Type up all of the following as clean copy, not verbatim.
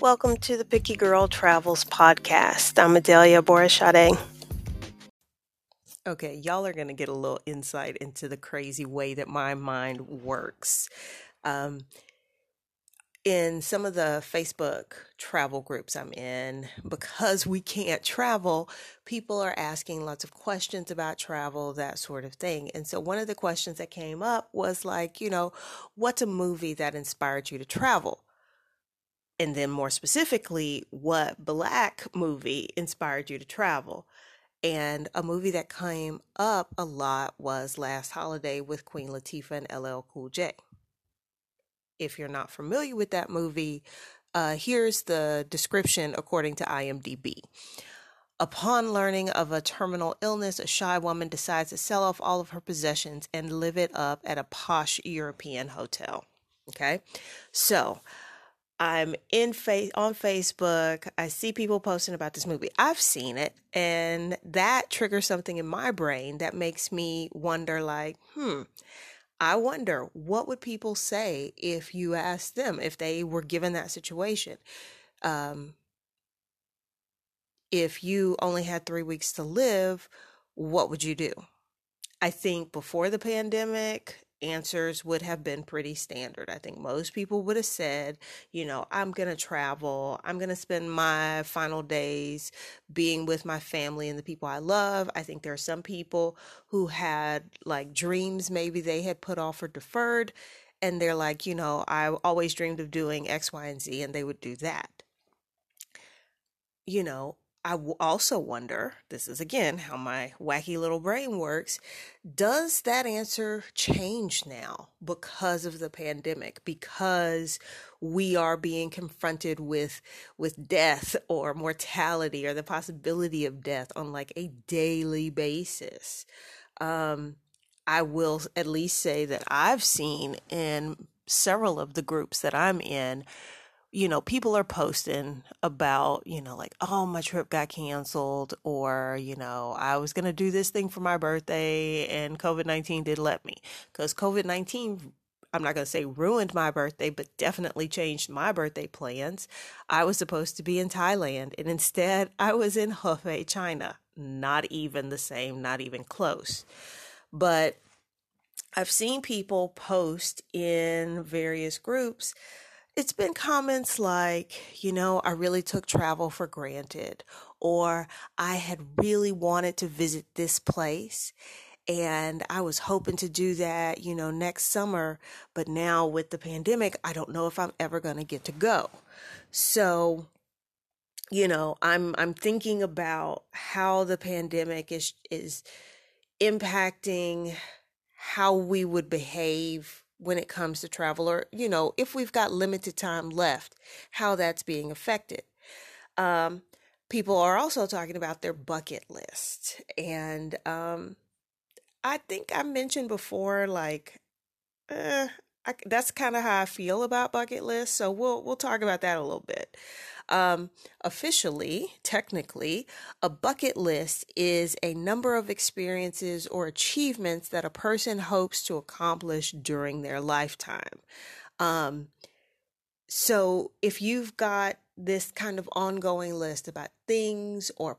Welcome to the Picky Girl Travels podcast. I'm Adelia Borishade. Okay, y'all are going to get a little insight into the crazy way that my mind works. In some of the Facebook travel groups I'm in, because we can't travel, people are asking lots of questions about travel, that sort of thing. And so one of the questions that came up was like, you know, what's a movie that inspired you to travel? And then more specifically, what Black movie inspired you to travel? And a movie that came up a lot was Last Holiday with Queen Latifah and LL Cool J. If you're not familiar with that movie, here's the description according to IMDb. Upon learning of a terminal illness, a shy woman decides to sell off all of her possessions and live it up at a posh European hotel. Okay, so I'm on Facebook. I see people posting about this movie. I've seen it, and that triggers something in my brain that makes me wonder like, I wonder what would people say if you asked them, if they were given that situation. If you only had 3 weeks to live, what would you do? I think before the pandemic, answers would have been pretty standard. I think most people would have said, you know, I'm going to travel. I'm going to spend my final days being with my family and the people I love. I think there are some people who had like dreams maybe they had put off or deferred. And they're like, you know, I always dreamed of doing X, Y, and Z, and they would do that. You know, I also wonder, this is again how my wacky little brain works, does that answer change now because of the pandemic, because we are being confronted with death or mortality or the possibility of death on like a daily basis? I will at least say that I've seen in several of the groups that I'm in, you know, people are posting about, you know, like, oh, my trip got canceled, or, you know, I was going to do this thing for my birthday and COVID-19 didn't let me, because COVID-19, I'm not going to say ruined my birthday, but definitely changed my birthday plans. I was supposed to be in Thailand, and instead I was in Hefei, China. Not even the same, not even close. But I've seen people post in various groups. It's been comments like, you know, I really took travel for granted, or I had really wanted to visit this place and I was hoping to do that, you know, next summer. But now with the pandemic, I don't know if I'm ever going to get to go. So, you know, I'm thinking about how the pandemic is impacting how we would behave when it comes to travel, or, you know, if we've got limited time left, how that's being affected. People are also talking about their bucket list. And I think I mentioned before, like, that's kind of how I feel about bucket lists. So we'll talk about that a little bit. Officially, technically, a bucket list is a number of experiences or achievements that a person hopes to accomplish during their lifetime. So if you've got this kind of ongoing list about things or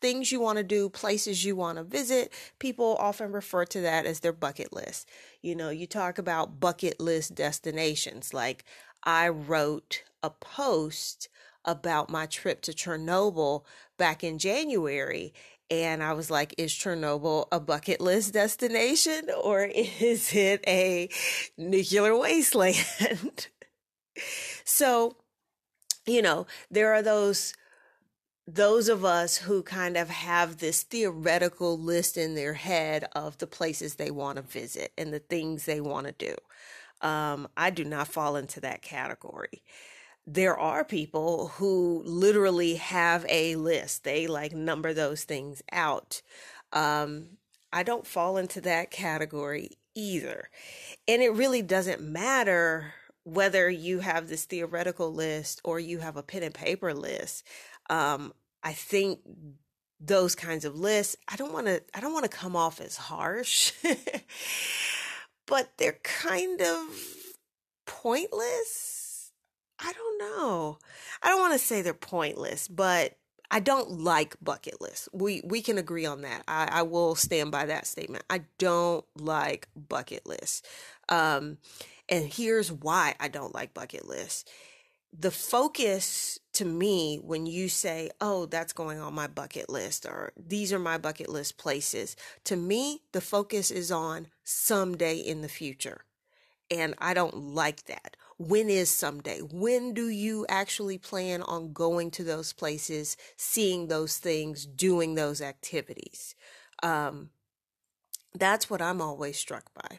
things you want to do, places you want to visit, people often refer to that as their bucket list. You know, you talk about bucket list destinations, like I wrote a post about my trip to Chernobyl back in January. And I was like, is Chernobyl a bucket list destination or is it a nuclear wasteland? So, you know, there are those of us who kind of have this theoretical list in their head of the places they want to visit and the things they want to do. I do not fall into that category. There are people who literally have a list. They like number those things out. I don't fall into that category either. And it really doesn't matter whether you have this theoretical list or you have a pen and paper list. I think those kinds of lists, I don't want to come off as harsh, but they're kind of pointless. I don't know. I don't want to say they're pointless, but I don't like bucket lists. We can agree on that. I will stand by that statement. I don't like bucket lists. And here's why I don't like bucket lists. The focus to me when you say, oh, that's going on my bucket list, or these are my bucket list places, to me, the focus is on someday in the future. And I don't like that. When is someday? When do you actually plan on going to those places, seeing those things, doing those activities? That's what I'm always struck by.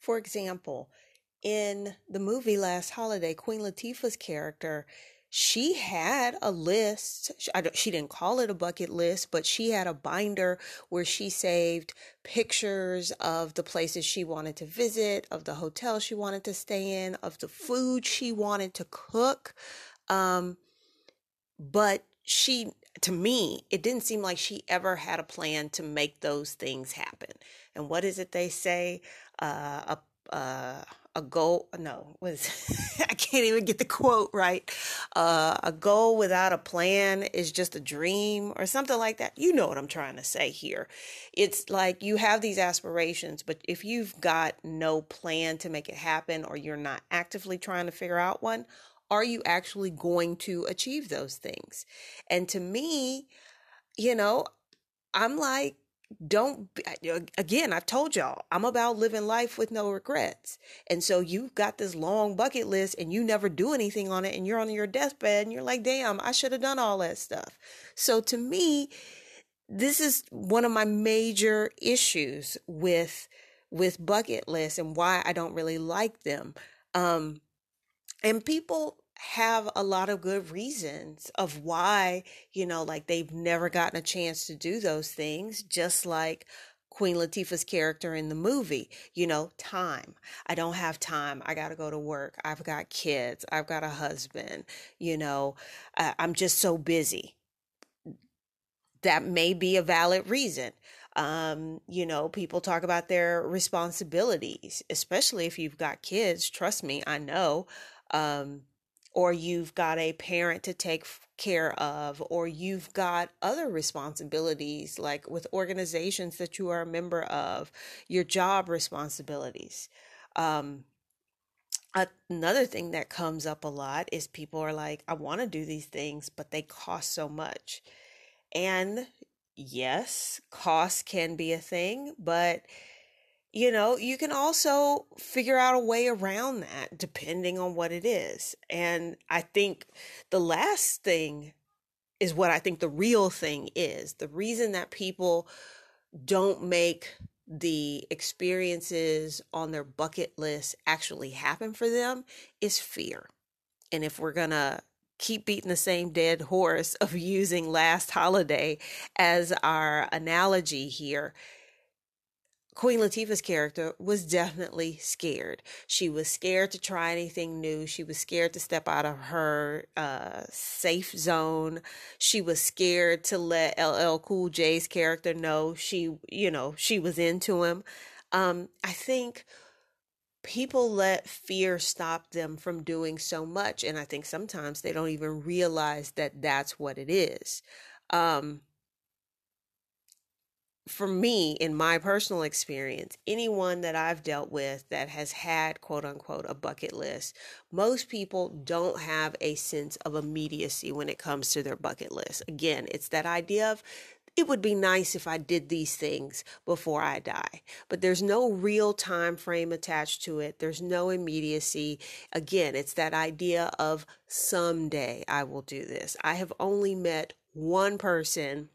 For example, in the movie Last Holiday, Queen Latifah's character, she had a list. She didn't call it a bucket list, but she had a binder where she saved pictures of the places she wanted to visit, of the hotel she wanted to stay in, of the food she wanted to cook. But she, to me, it didn't seem like she ever had a plan to make those things happen. And what is it they say? I can't even get the quote right. A goal without a plan is just a dream, or something like that. You know what I'm trying to say here. It's like you have these aspirations, but if you've got no plan to make it happen, or you're not actively trying to figure out one, are you actually going to achieve those things? And to me, you know, I'm like, I've told y'all, I'm about living life with no regrets. And so you've got this long bucket list and you never do anything on it, and you're on your deathbed and you're like, damn, I should have done all that stuff. So to me, this is one of my major issues with bucket lists and why I don't really like them. And people have a lot of good reasons of why, you know, like they've never gotten a chance to do those things, just like Queen Latifah's character in the movie. You know, time. I don't have time. I got to go to work. I've got kids. I've got a husband. You know, I'm just so busy. That may be a valid reason. You know, people talk about their responsibilities, especially if you've got kids. Trust me, I know. Or you've got a parent to take care of, or you've got other responsibilities, like with organizations that you are a member of, your job responsibilities. Another thing that comes up a lot is people are like, I want to do these things, but they cost so much. And yes, cost can be a thing, but you know, you can also figure out a way around that depending on what it is. And I think the last thing is what I think the real thing is. The reason that people don't make the experiences on their bucket list actually happen for them is fear. And if we're going to keep beating the same dead horse of using Last Holiday as our analogy here, Queen Latifah's character was definitely scared. She was scared to try anything new. She was scared to step out of her safe zone. She was scared to let LL Cool J's character know she was into him. I think people let fear stop them from doing so much. And I think sometimes they don't even realize that that's what it is. For me, in my personal experience, anyone that I've dealt with that has had, quote unquote, a bucket list, most people don't have a sense of immediacy when it comes to their bucket list. Again, it's that idea of it would be nice if I did these things before I die, but there's no real time frame attached to it. There's no immediacy. Again, it's that idea of someday I will do this. I have only met one person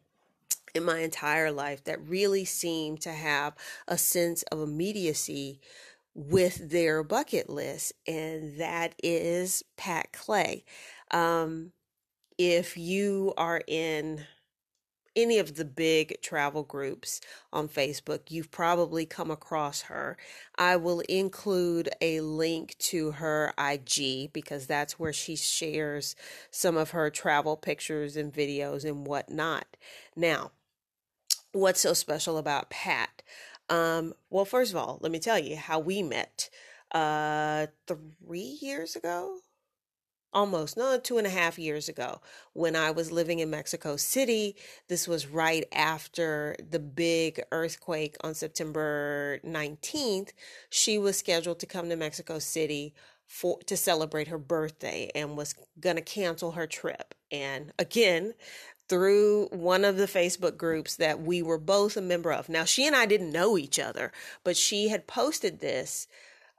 in my entire life that really seemed to have a sense of immediacy with their bucket list, and that is Pat Clay. If you are in any of the big travel groups on Facebook, you've probably come across her. I will include a link to her IG because that's where she shares some of her travel pictures and videos and whatnot. Now, what's so special about Pat? Well, first of all, let me tell you how we met 3 years ago. almost, no, 2.5 years ago when I was living in Mexico City. This was right after the big earthquake on September 19th. She was scheduled to come to Mexico City to celebrate her birthday and was going to cancel her trip. And again, through one of the Facebook groups that we were both a member of. Now, she and I didn't know each other, but she had posted this.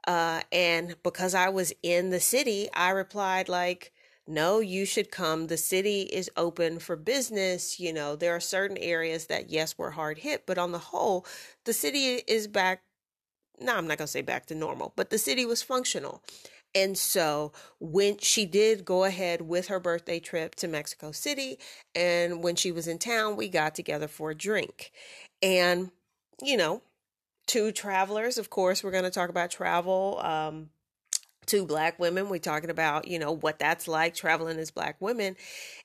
And because I was in the city, I replied like, no, you should come. The city is open for business. You know, there are certain areas that, yes, were hard hit, but on the whole, the city is back. No, I'm not going to say back to normal, but the city was functional. And so when she did go ahead with her birthday trip to Mexico City, and when she was in town, we got together for a drink. And, you know, two travelers, of course, we're going to talk about travel. Two Black women, we're talking about, you know, what that's like traveling as Black women.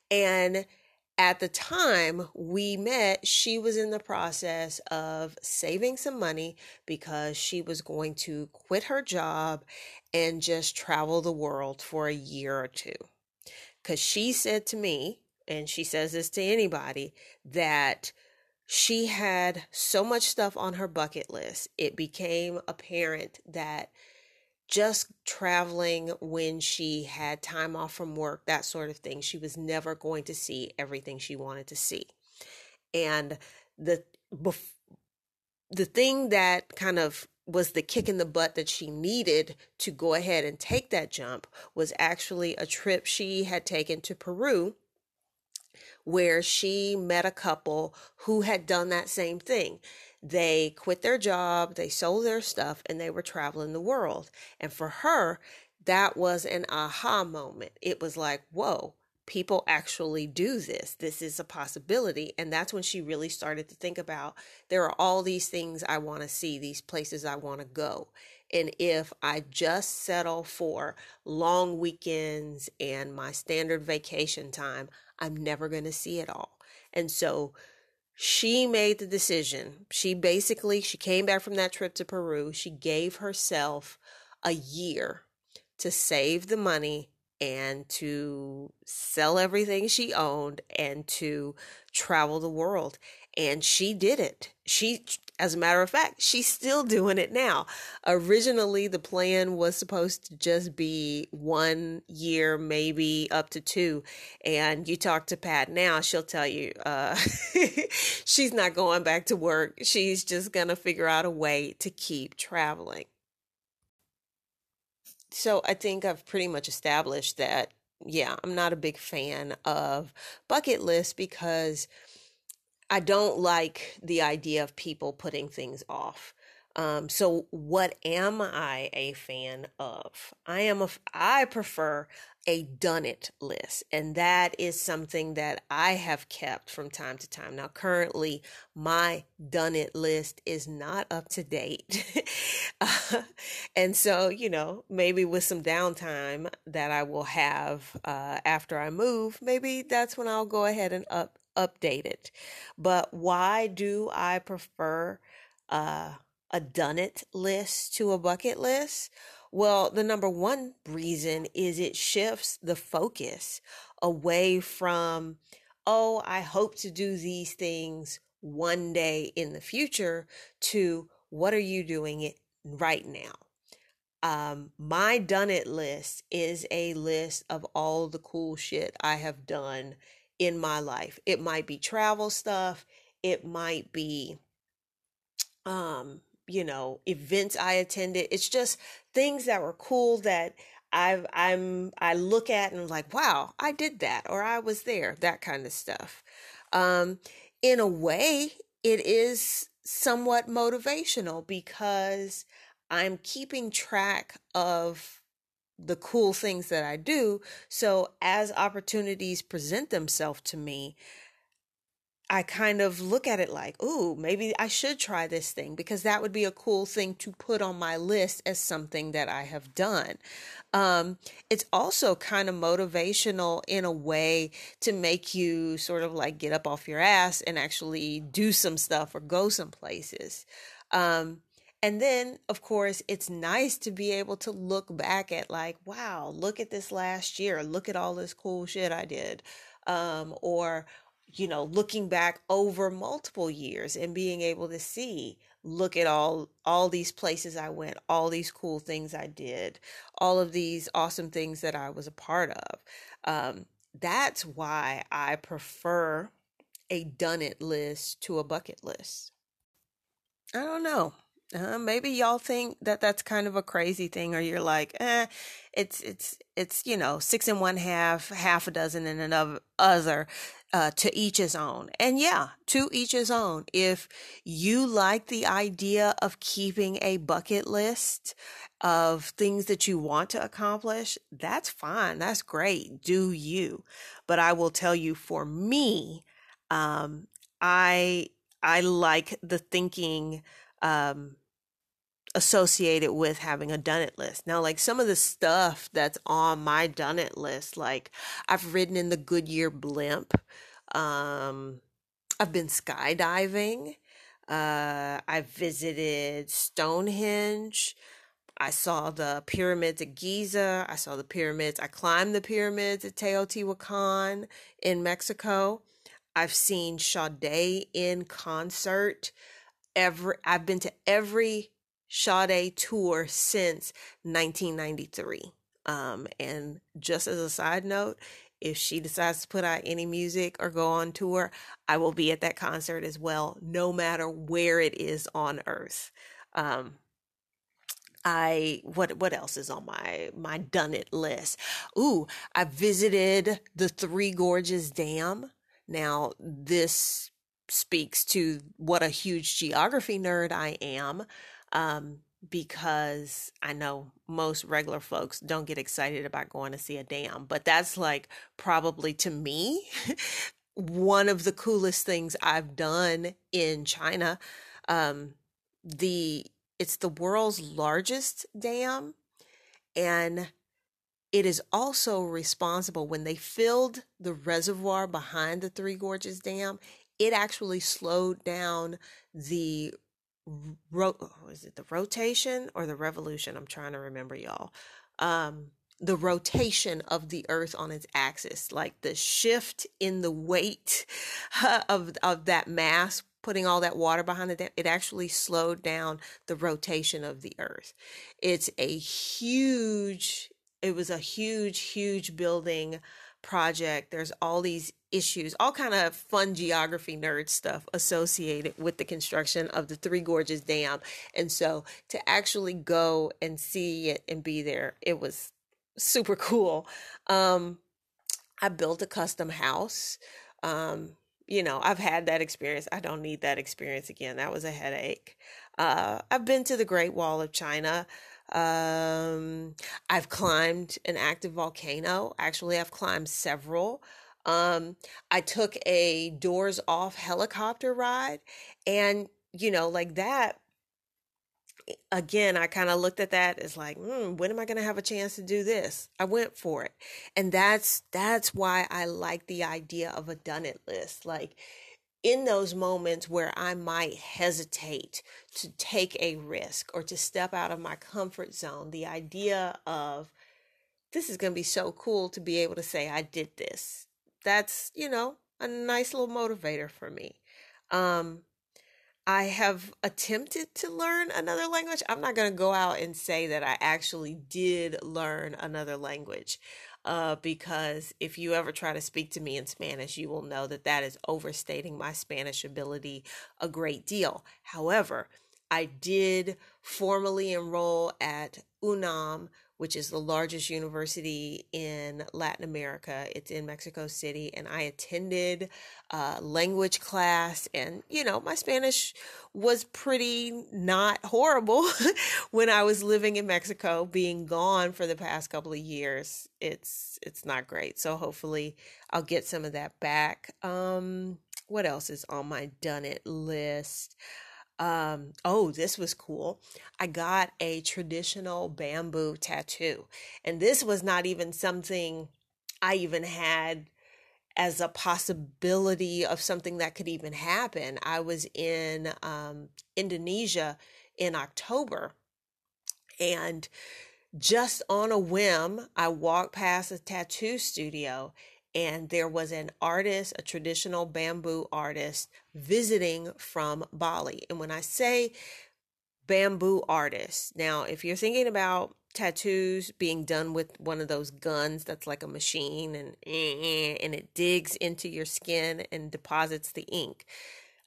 And at the time we met, she was in the process of saving some money because she was going to quit her job and just travel the world for a year or two. Because she said to me, and she says this to anybody, that she had so much stuff on her bucket list. It became apparent that just traveling when she had time off from work, that sort of thing, she was never going to see everything she wanted to see. And the thing that kind of was the kick in the butt that she needed to go ahead and take that jump was actually a trip she had taken to Peru, where she met a couple who had done that same thing. They quit their job, they sold their stuff, and they were traveling the world. And for her, that was an aha moment. It was like, whoa, people actually do this. This is a possibility. And that's when she really started to think about, there are all these things I want to see, these places I want to go. And if I just settle for long weekends and my standard vacation time, I'm never going to see it all. And so she made the decision. She came back from that trip to Peru. She gave herself a year to save the money and to sell everything she owned and to travel the world. And she did it. As a matter of fact, she's still doing it now. Originally, the plan was supposed to just be 1 year, maybe up to 2. And you talk to Pat now, she'll tell you she's not going back to work. She's just going to figure out a way to keep traveling. So I think I've pretty much established that, yeah, I'm not a big fan of bucket lists because I don't like the idea of people putting things off. So what am I a fan of? I prefer a done it list. And that is something that I have kept from time to time. Now, currently, my done it list is not up to date. And so, you know, maybe with some downtime that I will have after I move, maybe that's when I'll go ahead and update it. But why do I prefer a done it list to a bucket list? Well, the number one reason is it shifts the focus away from, oh, I hope to do these things one day in the future, to what are you doing it right now? My done it list is a list of all the cool shit I have done in my life. It might be travel stuff. It might be, you know, events I attended. It's just things that were cool that I look at and I'm like, wow, I did that, or I was there, that kind of stuff. In a way, it is somewhat motivational because I'm keeping track of the cool things that I do. So as opportunities present themselves to me, I kind of look at it like, ooh, maybe I should try this thing because that would be a cool thing to put on my list as something that I have done. It's also kind of motivational in a way to make you sort of like get up off your ass and actually do some stuff or go some places. And then, of course, it's nice to be able to look back at like, wow, look at this last year. Look at all this cool shit I did. Or, you know, looking back over multiple years and being able to see, look at all these places I went, all these cool things I did, all of these awesome things that I was a part of. That's why I prefer a done it list to a bucket list. I don't know. Maybe y'all think that that's kind of a crazy thing, or you're like, it's you know, 6 and 1/2, half a dozen and another other, to each his own. And yeah, to each his own. If you like the idea of keeping a bucket list of things that you want to accomplish, that's fine. That's great. Do you? But I will tell you, for me, I like the thinking associated with having a done it list. Now, like some of the stuff that's on my done it list, like I've ridden in the Goodyear blimp. I've been skydiving. I visited Stonehenge. I saw the pyramids at Giza. I saw the pyramids. I climbed the pyramids at Teotihuacan in Mexico. I've seen Sade in concert. I've been to every Sade tour since 1993. And just as a side note, if she decides to put out any music or go on tour, I will be at that concert as well, no matter where it is on earth. What else is on my done it list? Ooh, I visited the Three Gorges Dam. Now this speaks to what a huge geography nerd I am, because I know most regular folks don't get excited about going to see a dam, but that's like probably to me one of the coolest things I've done in China. It's the world's largest dam, and it is also responsible, when they filled the reservoir behind the Three Gorges Dam, it actually slowed down the rotation or the revolution? I'm trying to remember, y'all. The rotation of the Earth on its axis, like the shift in the weight of that mass, putting all that water behind the dam, it actually slowed down the rotation of the Earth. It was a huge, huge building project. There's all these issues, all kind of fun geography nerd stuff associated with the construction of the Three Gorges Dam. And so to actually go and see it and be there, it was super cool. I built a custom house. You know, I've had that experience. I don't need that experience again. That was a headache. I've been to the Great Wall of China. I've climbed an active volcano. Actually, I've climbed several. I took a doors off helicopter ride, and, you know, like that, again, I kind of looked at that as like, when am I going to have a chance to do this? I went for it. And that's why I like the idea of a done it list. Like, in those moments where I might hesitate to take a risk or to step out of my comfort zone, the idea of this is going to be so cool to be able to say I did this. That's, you know, a nice little motivator for me. I have attempted to learn another language. I'm not going to go out and say that I actually did learn another language. Because if you ever try to speak to me in Spanish, you will know that that is overstating my Spanish ability a great deal. However, I did formally enroll at UNAM, which is the largest university in Latin America. It's in Mexico City, and I attended language class, and, you know, my Spanish was pretty not horrible when I was living in Mexico. Being gone for the past couple of years, it's not great. So hopefully I'll get some of that back. What else is on my done it list? Oh, this was cool. I got a traditional bamboo tattoo, and this was not even something I even had as a possibility of something that could even happen. I was in Indonesia in October. And just on a whim, I walked past a tattoo studio, and there was an artist, a traditional bamboo artist, visiting from Bali. And when I say bamboo artist, now if you're thinking about tattoos being done with one of those guns that's like a machine and it digs into your skin and deposits the ink.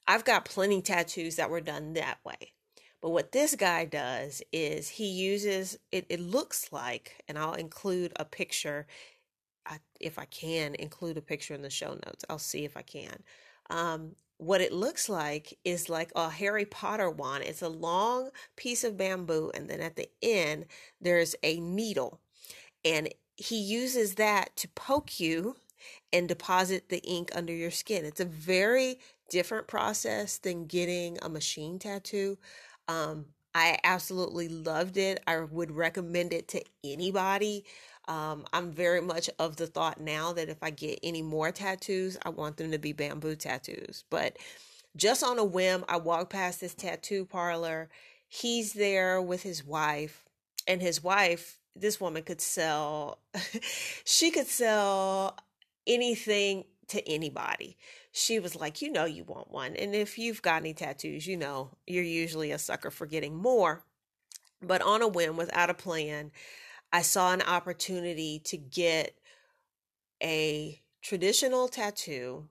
I've got plenty of tattoos that were done that way. But what this guy does is he uses, it looks like, and I'll include a picture, if I can include a picture in the show notes. I'll see if I can. What it looks like is like a Harry Potter wand. It's a long piece of bamboo, and then at the end, there's a needle. And he uses that to poke you and deposit the ink under your skin. It's a very different process than getting a machine tattoo. I absolutely loved it. I would recommend it to anybody. I'm very much of the thought now that if I get any more tattoos, I want them to be bamboo tattoos. But just on a whim, I walked past this tattoo parlor. He's there with his wife, and his wife, this woman could sell, she could sell anything to anybody. She was like, you know, you want one. And if you've got any tattoos, you know, you're usually a sucker for getting more. But on a whim, without a plan, I saw an opportunity to get a traditional tattoo,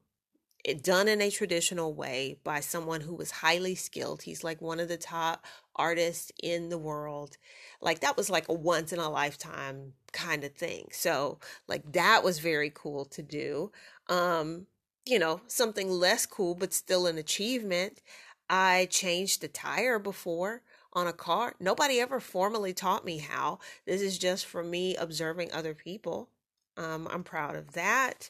done in a traditional way by someone who was highly skilled. He's like one of the top artists in the world. Like that was like a once in a lifetime kind of thing. So like that was very cool to do. You know, something less cool, but still an achievement. I changed the tire before on a car. Nobody ever formally taught me how. This is just from me observing other people. I'm proud of that.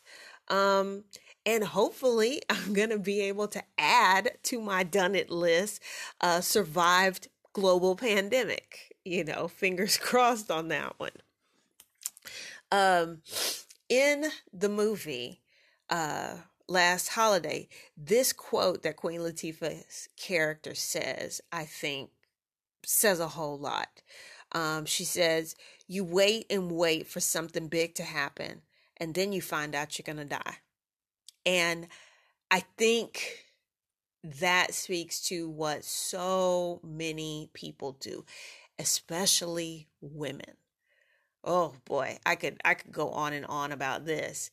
And hopefully I'm going to be able to add to my done it list, survived global pandemic, you know, fingers crossed on that one. In the movie, Last Holiday, this quote that Queen Latifah's character says, I think, says a whole lot. She says, you wait and wait for something big to happen, and then you find out you're going to die. And I think that speaks to what so many people do, especially women. Oh boy, I could go on and on about this.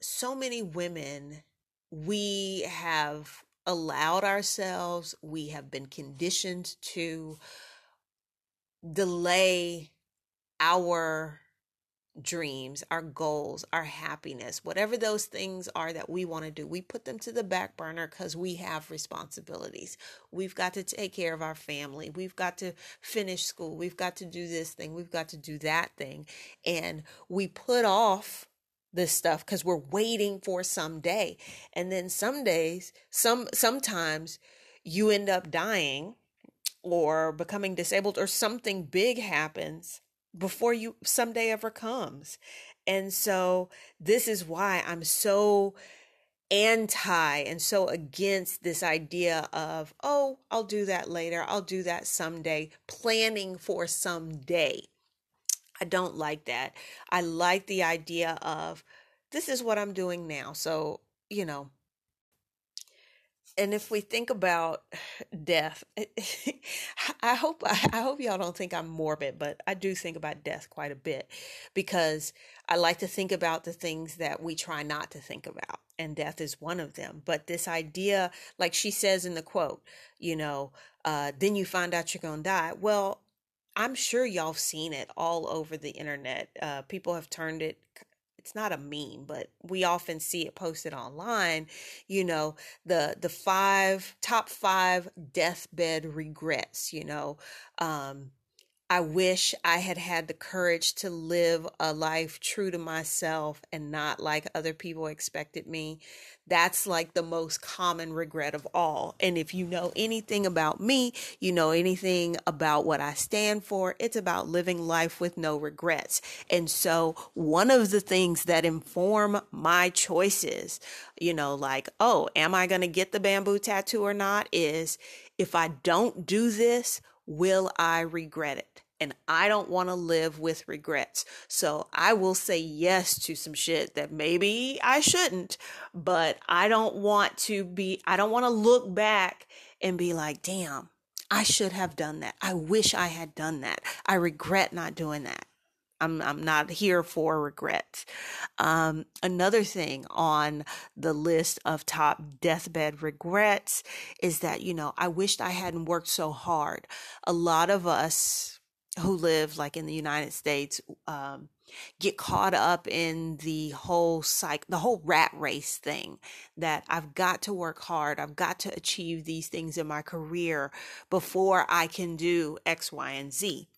So many women, we have allowed ourselves, we have been conditioned to delay our dreams, our goals, our happiness, whatever those things are that we want to do. We put them to the back burner because we have responsibilities. We've got to take care of our family. We've got to finish school. We've got to do this thing. We've got to do that thing. And we put off this stuff because we're waiting for someday. And then some days, sometimes you end up dying or becoming disabled or something big happens before you someday ever comes. And so this is why I'm so anti and so against this idea of, oh, I'll do that later. I'll do that someday. Planning for someday. I don't like that. I like the idea of this is what I'm doing now. So, you know, and if we think about death, I hope y'all don't think I'm morbid, but I do think about death quite a bit because I like to think about the things that we try not to think about, and death is one of them. But this idea, like she says in the quote, you know, then you find out you're going to die. Well, I'm sure y'all have seen it all over the internet. People have turned it, it's not a meme, but we often see it posted online, you know, the top 5 deathbed regrets, you know, I wish I had had the courage to live a life true to myself and not like other people expected me. That's like the most common regret of all. And if you know anything about me, you know anything about what I stand for, it's about living life with no regrets. And so one of the things that inform my choices, you know, like, oh, am I going to get the bamboo tattoo or not, is if I don't do this, will I regret it? And I don't want to live with regrets. So I will say yes to some shit that maybe I shouldn't, but I don't want to look back and be like, damn, I should have done that. I wish I had done that. I regret not doing that. I'm not here for regrets. Another thing on the list of top deathbed regrets is that, you know, I wished I hadn't worked so hard. A lot of us who live like in the United States get caught up in the whole rat race thing, that I've got to work hard. I've got to achieve these things in my career before I can do X, Y, and Z.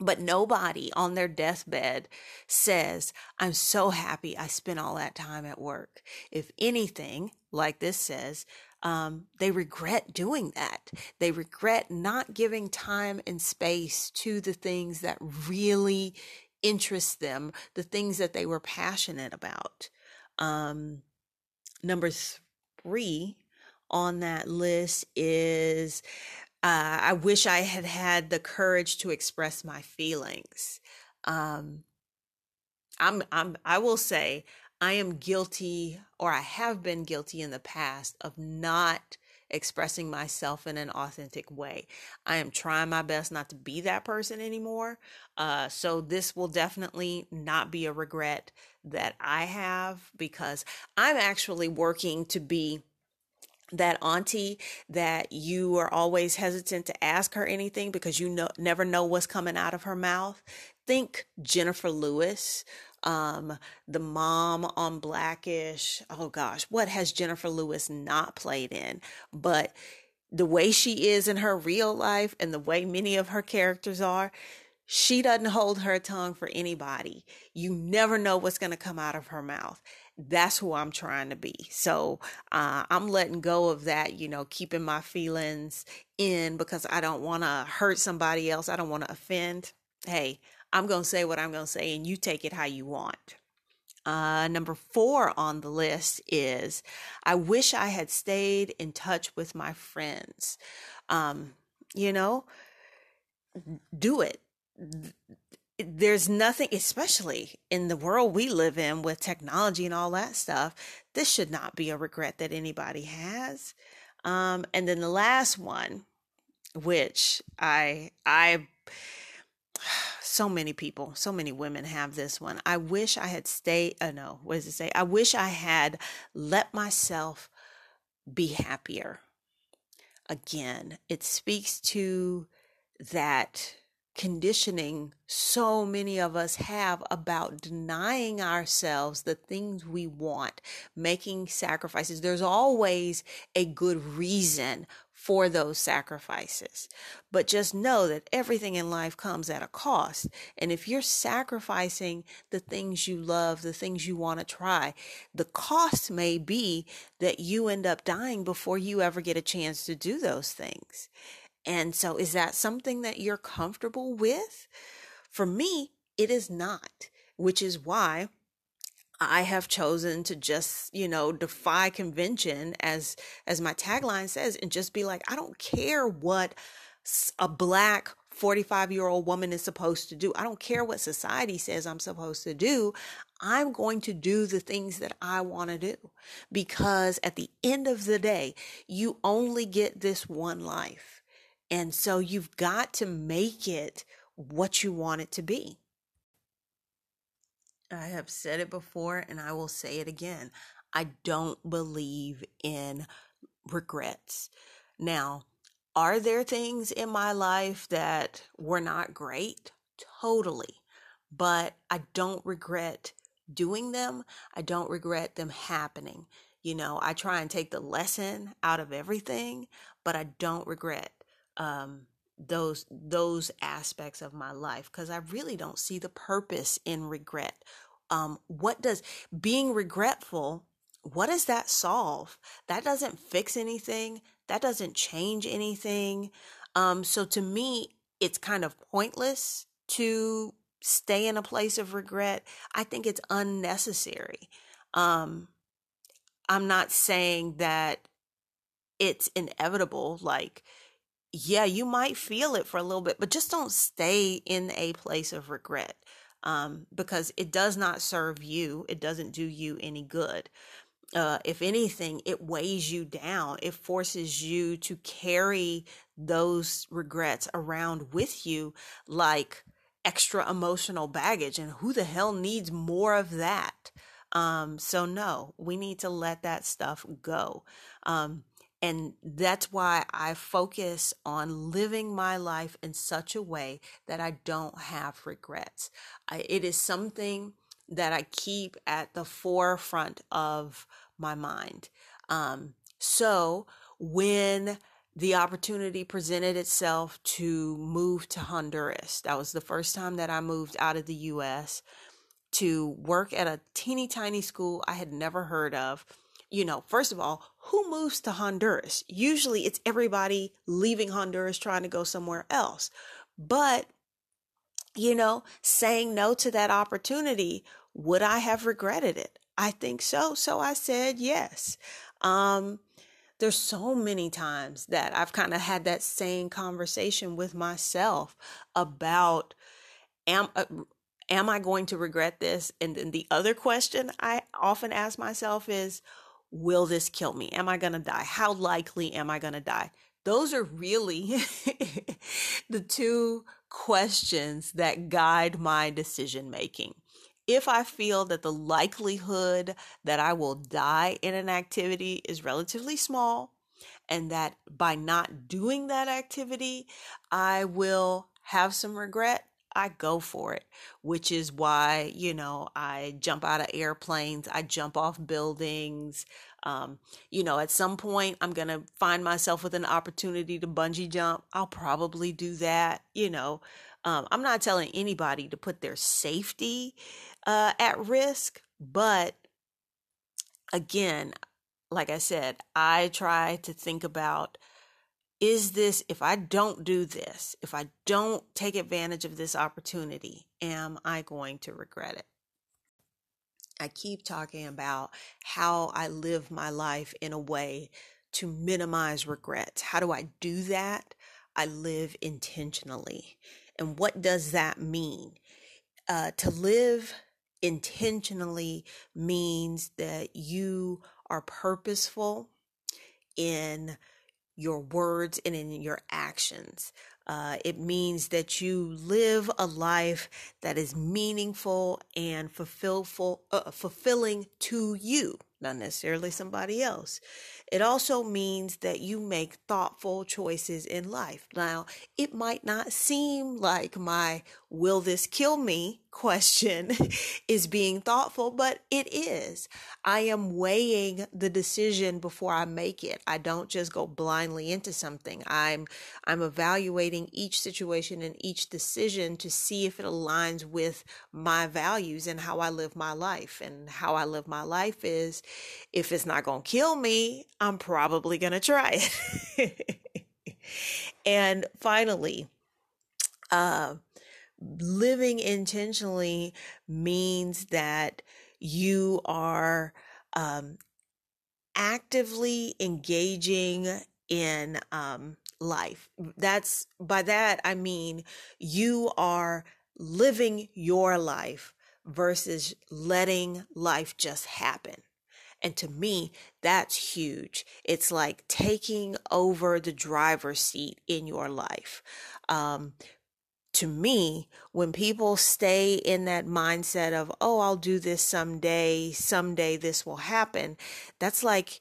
But nobody on their deathbed says, I'm so happy I spent all that time at work. If anything, like this says, they regret doing that. They regret not giving time and space to the things that really interest them, the things that they were passionate about. Number three on that list is... I wish I had had the courage to express my feelings. I will say I am guilty, or I have been guilty in the past, of not expressing myself in an authentic way. I am trying my best not to be that person anymore. So this will definitely not be a regret that I have, because I'm actually working to be that auntie that you are always hesitant to ask her anything because you never know what's coming out of her mouth. Think Jennifer Lewis, the mom on Black-ish. Oh gosh, what has Jennifer Lewis not played in? But the way she is in her real life and the way many of her characters are, she doesn't hold her tongue for anybody. You never know what's going to come out of her mouth. That's who I'm trying to be. So I'm letting go of that, you know, keeping my feelings in because I don't want to hurt somebody else. I don't want to offend. Hey, I'm going to say what I'm going to say and you take it how you want. Number four on the list is I wish I had stayed in touch with my friends. You know, do it. There's nothing, especially in the world we live in with technology and all that stuff, this should not be a regret that anybody has. And then the last one, which so many people, so many women have this one. I wish I had stayed, I wish I had let myself be happier. Again, it speaks to that conditioning so many of us have about denying ourselves the things we want, making sacrifices. There's always a good reason for those sacrifices. But just know that everything in life comes at a cost. And if you're sacrificing the things you love, the things you want to try, the cost may be that you end up dying before you ever get a chance to do those things. And so is that something that you're comfortable with? For me, it is not, which is why I have chosen to just, you know, defy convention, as my tagline says, and just be like, I don't care what a Black 45-year-old woman is supposed to do. I don't care what society says I'm supposed to do. I'm going to do the things that I want to do, because at the end of the day, you only get this one life. And so you've got to make it what you want it to be. I have said it before and I will say it again. I don't believe in regrets. Now, are there things in my life that were not great? Totally. But I don't regret doing them. I don't regret them happening. You know, I try and take the lesson out of everything, but I don't regret. those aspects of my life, because I really don't see the purpose in regret. What does being regretful, what does that solve? That doesn't fix anything. That doesn't change anything. So to me, it's kind of pointless to stay in a place of regret. I think it's unnecessary. I'm not saying that it's inevitable. Like, yeah, you might feel it for a little bit, but just don't stay in a place of regret, because it does not serve you. It doesn't do you any good. If anything, it weighs you down. It forces you to carry those regrets around with you like extra emotional baggage. And who the hell needs more of that? So no, we need to let that stuff go. And that's why I focus on living my life in such a way that I don't have regrets. It is something that I keep at the forefront of my mind. So when the opportunity presented itself to move to Honduras, that was the first time that I moved out of the U.S. to work at a teeny tiny school I had never heard of. You know, first of all, who moves to Honduras? Usually it's everybody leaving Honduras trying to go somewhere else. But, you know, saying no to that opportunity, would I have regretted it? I think so. So I said yes. There's so many times that I've kind of had that same conversation with myself about, am I going to regret this? And then the other question I often ask myself is, will this kill me? Am I going to die? How likely am I going to die? Those are really the two questions that guide my decision making. If I feel that the likelihood that I will die in an activity is relatively small, and that by not doing that activity, I will have some regret, I go for it, which is why, you know, I jump out of airplanes, I jump off buildings. You know, at some point I'm going to find myself with an opportunity to bungee jump. I'll probably do that. You know, I'm not telling anybody to put their safety at risk, but again, like I said, I try to think about, is this, if I don't do this, if I don't take advantage of this opportunity, am I going to regret it? I keep talking about how I live my life in a way to minimize regrets. How do I do that? I live intentionally. And what does that mean? To live intentionally means that you are purposeful in your words and in your actions. It means that you live a life that is meaningful and fulfilling to you, not necessarily somebody else. It also means that you make thoughtful choices in life. Now, it might not seem like my "will this kill me" question is being thoughtful, but it is. I am weighing the decision before I make it. I don't just go blindly into something. I'm evaluating each situation and each decision to see if it aligns with my values and how I live my life. And how I live my life is, if it's not going to kill me, I'm probably going to try it. And finally, living intentionally means that you are actively engaging in life. That's, by that I mean you are living your life versus letting life just happen. And to me, that's huge. It's like taking over the driver's seat in your life. To me, when people stay in that mindset of, oh, I'll do this someday this will happen, that's like,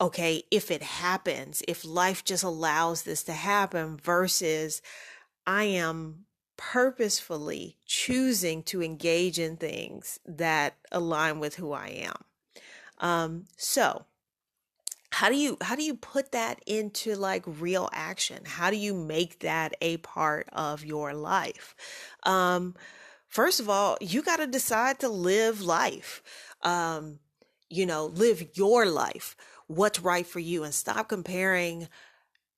okay, if it happens, if life just allows this to happen, versus I am purposefully choosing to engage in things that align with who I am. So How do you put that into like real action? How do you make that a part of your life? First of all, you got to decide to live life. Live your life, what's right for you, and stop comparing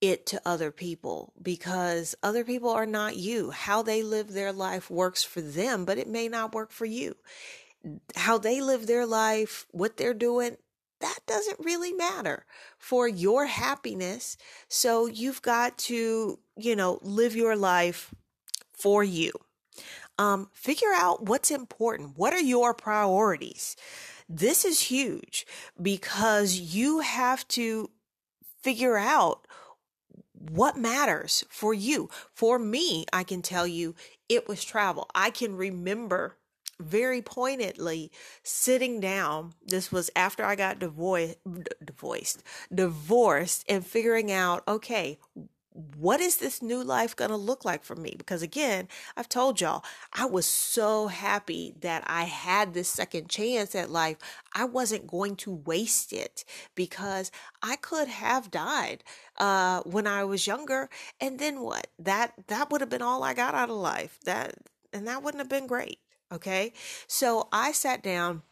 it to other people, because other people are not you. How they live their life works for them, but it may not work for you. How they live their life, what they're doing, that doesn't really matter for your happiness. So you've got to, live your life for you. Figure out what's important. What are your priorities? This is huge, because you have to figure out what matters for you. For me, I can tell you it was travel. I can remember very pointedly sitting down. This was after I got divorced, and figuring out, okay, what is this new life going to look like for me? Because again, I've told y'all, I was so happy that I had this second chance at life. I wasn't going to waste it, because I could have died when I was younger. And then what? That would have been all I got out of life. That wouldn't have been great. Okay. So I sat down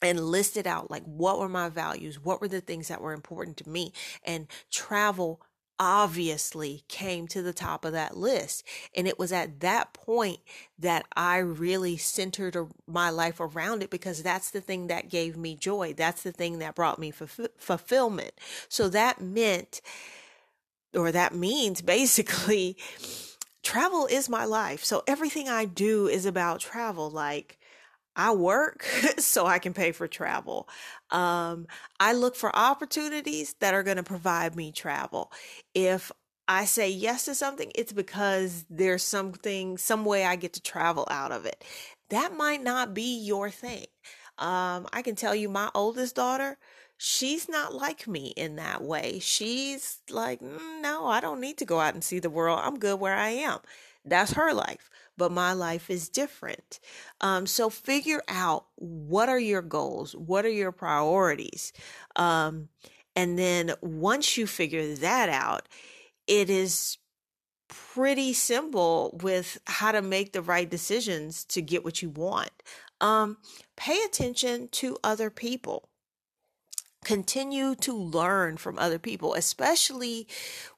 and listed out, like, what were my values? What were the things that were important to me? And travel obviously came to the top of that list. And it was at that point that I really centered my life around it, because that's the thing that gave me joy. That's the thing that brought me fulfillment. So that means basically travel is my life. So everything I do is about travel. Like, I work so I can pay for travel. I look for opportunities that are going to provide me travel. If I say yes to something, it's because there's some way I get to travel out of it. That might not be your thing. I can tell you my oldest daughter, she's not like me in that way. She's like, no, I don't need to go out and see the world. I'm good where I am. That's her life. But my life is different. So figure out, what are your goals? What are your priorities? And then once you figure that out, it is pretty simple with how to make the right decisions to get what you want. Pay attention to other people. Continue to learn from other people, especially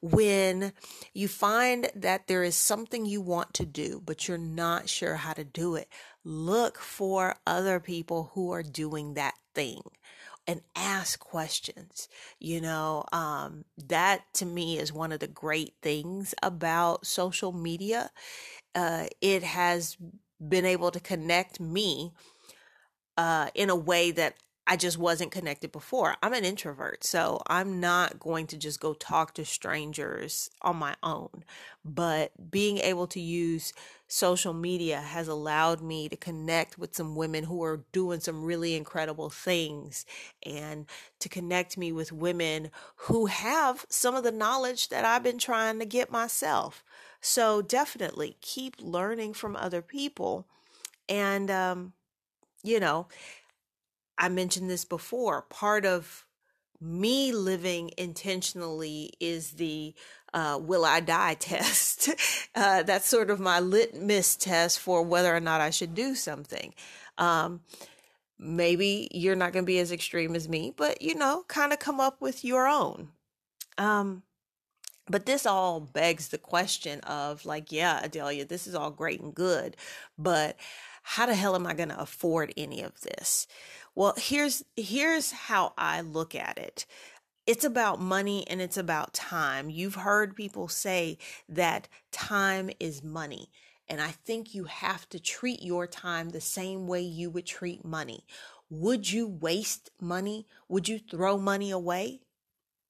when you find that there is something you want to do, but you're not sure how to do it. Look for other people who are doing that thing and ask questions. That to me is one of the great things about social media. It has been able to connect me in a way that I just wasn't connected before. I'm an introvert, so I'm not going to just go talk to strangers on my own. But being able to use social media has allowed me to connect with some women who are doing some really incredible things, and to connect me with women who have some of the knowledge that I've been trying to get myself. So definitely keep learning from other people. And, I mentioned this before, part of me living intentionally is the will I die test. That's sort of my litmus test for whether or not I should do something. Maybe you're not going to be as extreme as me, but, kind of come up with your own. But this all begs the question of, like, yeah, Adelia, this is all great and good, but how the hell am I going to afford any of this? Well, here's how I look at it. It's about money and it's about time. You've heard people say that time is money. And I think you have to treat your time the same way you would treat money. Would you waste money? Would you throw money away?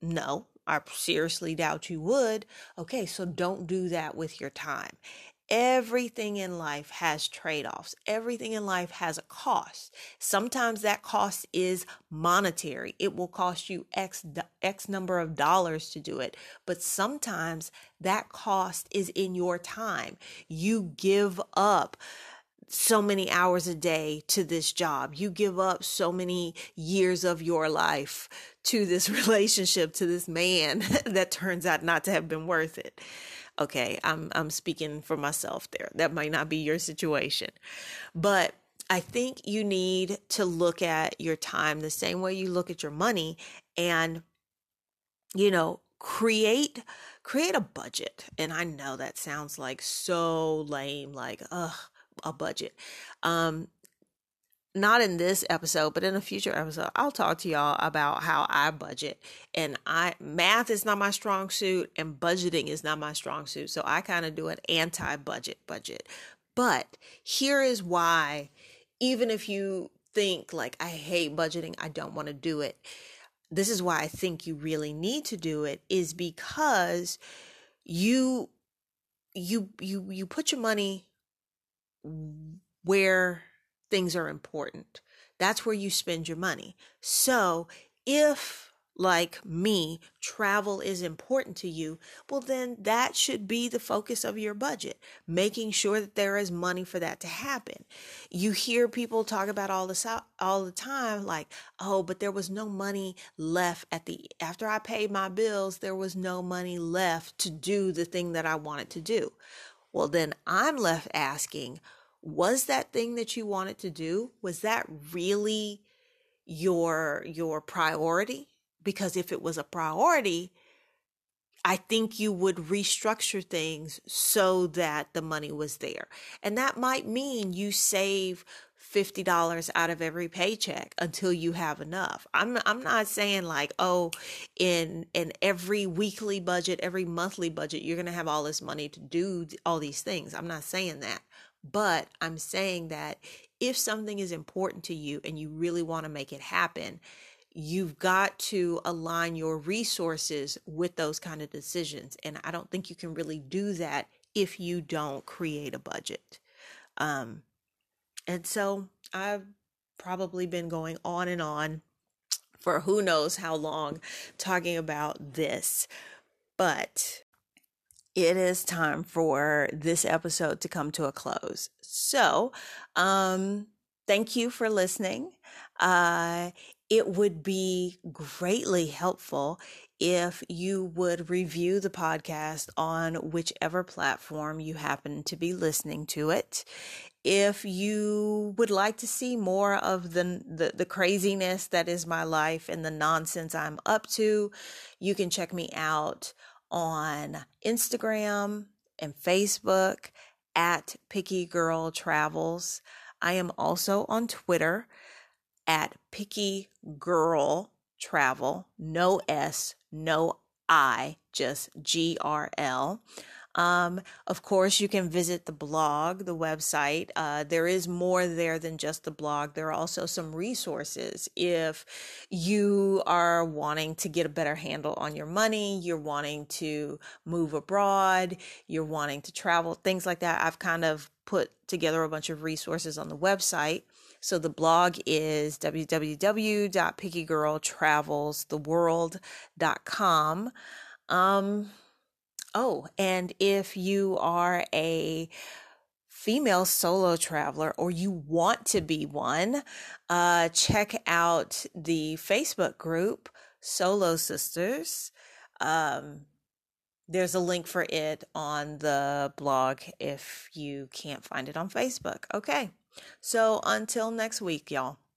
No, I seriously doubt you would. Okay, so don't do that with your time. Everything in life has trade-offs. Everything in life has a cost. Sometimes that cost is monetary. It will cost you X number of dollars to do it. But sometimes that cost is in your time. You give up so many hours a day to this job. You give up so many years of your life to this relationship, to this man that turns out not to have been worth it. Okay, I'm speaking for myself there. That might not be your situation. But I think you need to look at your time the same way you look at your money and, you know, create a budget. And I know that sounds like so lame, like, a budget. Not in this episode, but in a future episode, I'll talk to y'all about how I budget. And math is not my strong suit and budgeting is not my strong suit. So I kind of do an anti-budget budget. But here is why, even if you think like, I hate budgeting, I don't want to do it. This is why I think you really need to do it, is because you put your money where things are important. That's where you spend your money. So if, like me, travel is important to you, well, then that should be the focus of your budget, making sure that there is money for that to happen. You hear people talk about all the time, like, oh, but there was no money left after I paid my bills, there was no money left to do the thing that I wanted to do. Well, then I'm left asking, was that thing that you wanted to do, was that really your priority? Because if it was a priority, I think you would restructure things so that the money was there. And that might mean you save $50 out of every paycheck until you have enough. I'm not saying like, oh, in every weekly budget, every monthly budget, you're going to have all this money to do all these things. I'm not saying that. But I'm saying that if something is important to you and you really want to make it happen, you've got to align your resources with those kind of decisions. And I don't think you can really do that if you don't create a budget. And so I've probably been going on and on for who knows how long talking about this, but it is time for this episode to come to a close. So, thank you for listening. It would be greatly helpful if you would review the podcast on whichever platform you happen to be listening to it. If you would like to see more of the craziness that is my life and the nonsense I'm up to, you can check me out on Instagram and Facebook at Picky Girl Travels. I am also on Twitter at Picky Girl Travel, no S, no I, just GRL. Of course, you can visit the blog, the website. There is more there than just the blog. There are also some resources if you are wanting to get a better handle on your money, you're wanting to move abroad, you're wanting to travel, things like that. I've kind of put together a bunch of resources on the website. So the blog is www.pickygirltravelstheworld.com. And if you are a female solo traveler or you want to be one, check out the Facebook group, Solo Sisters. There's a link for it on the blog if you can't find it on Facebook. Okay. So until next week, y'all.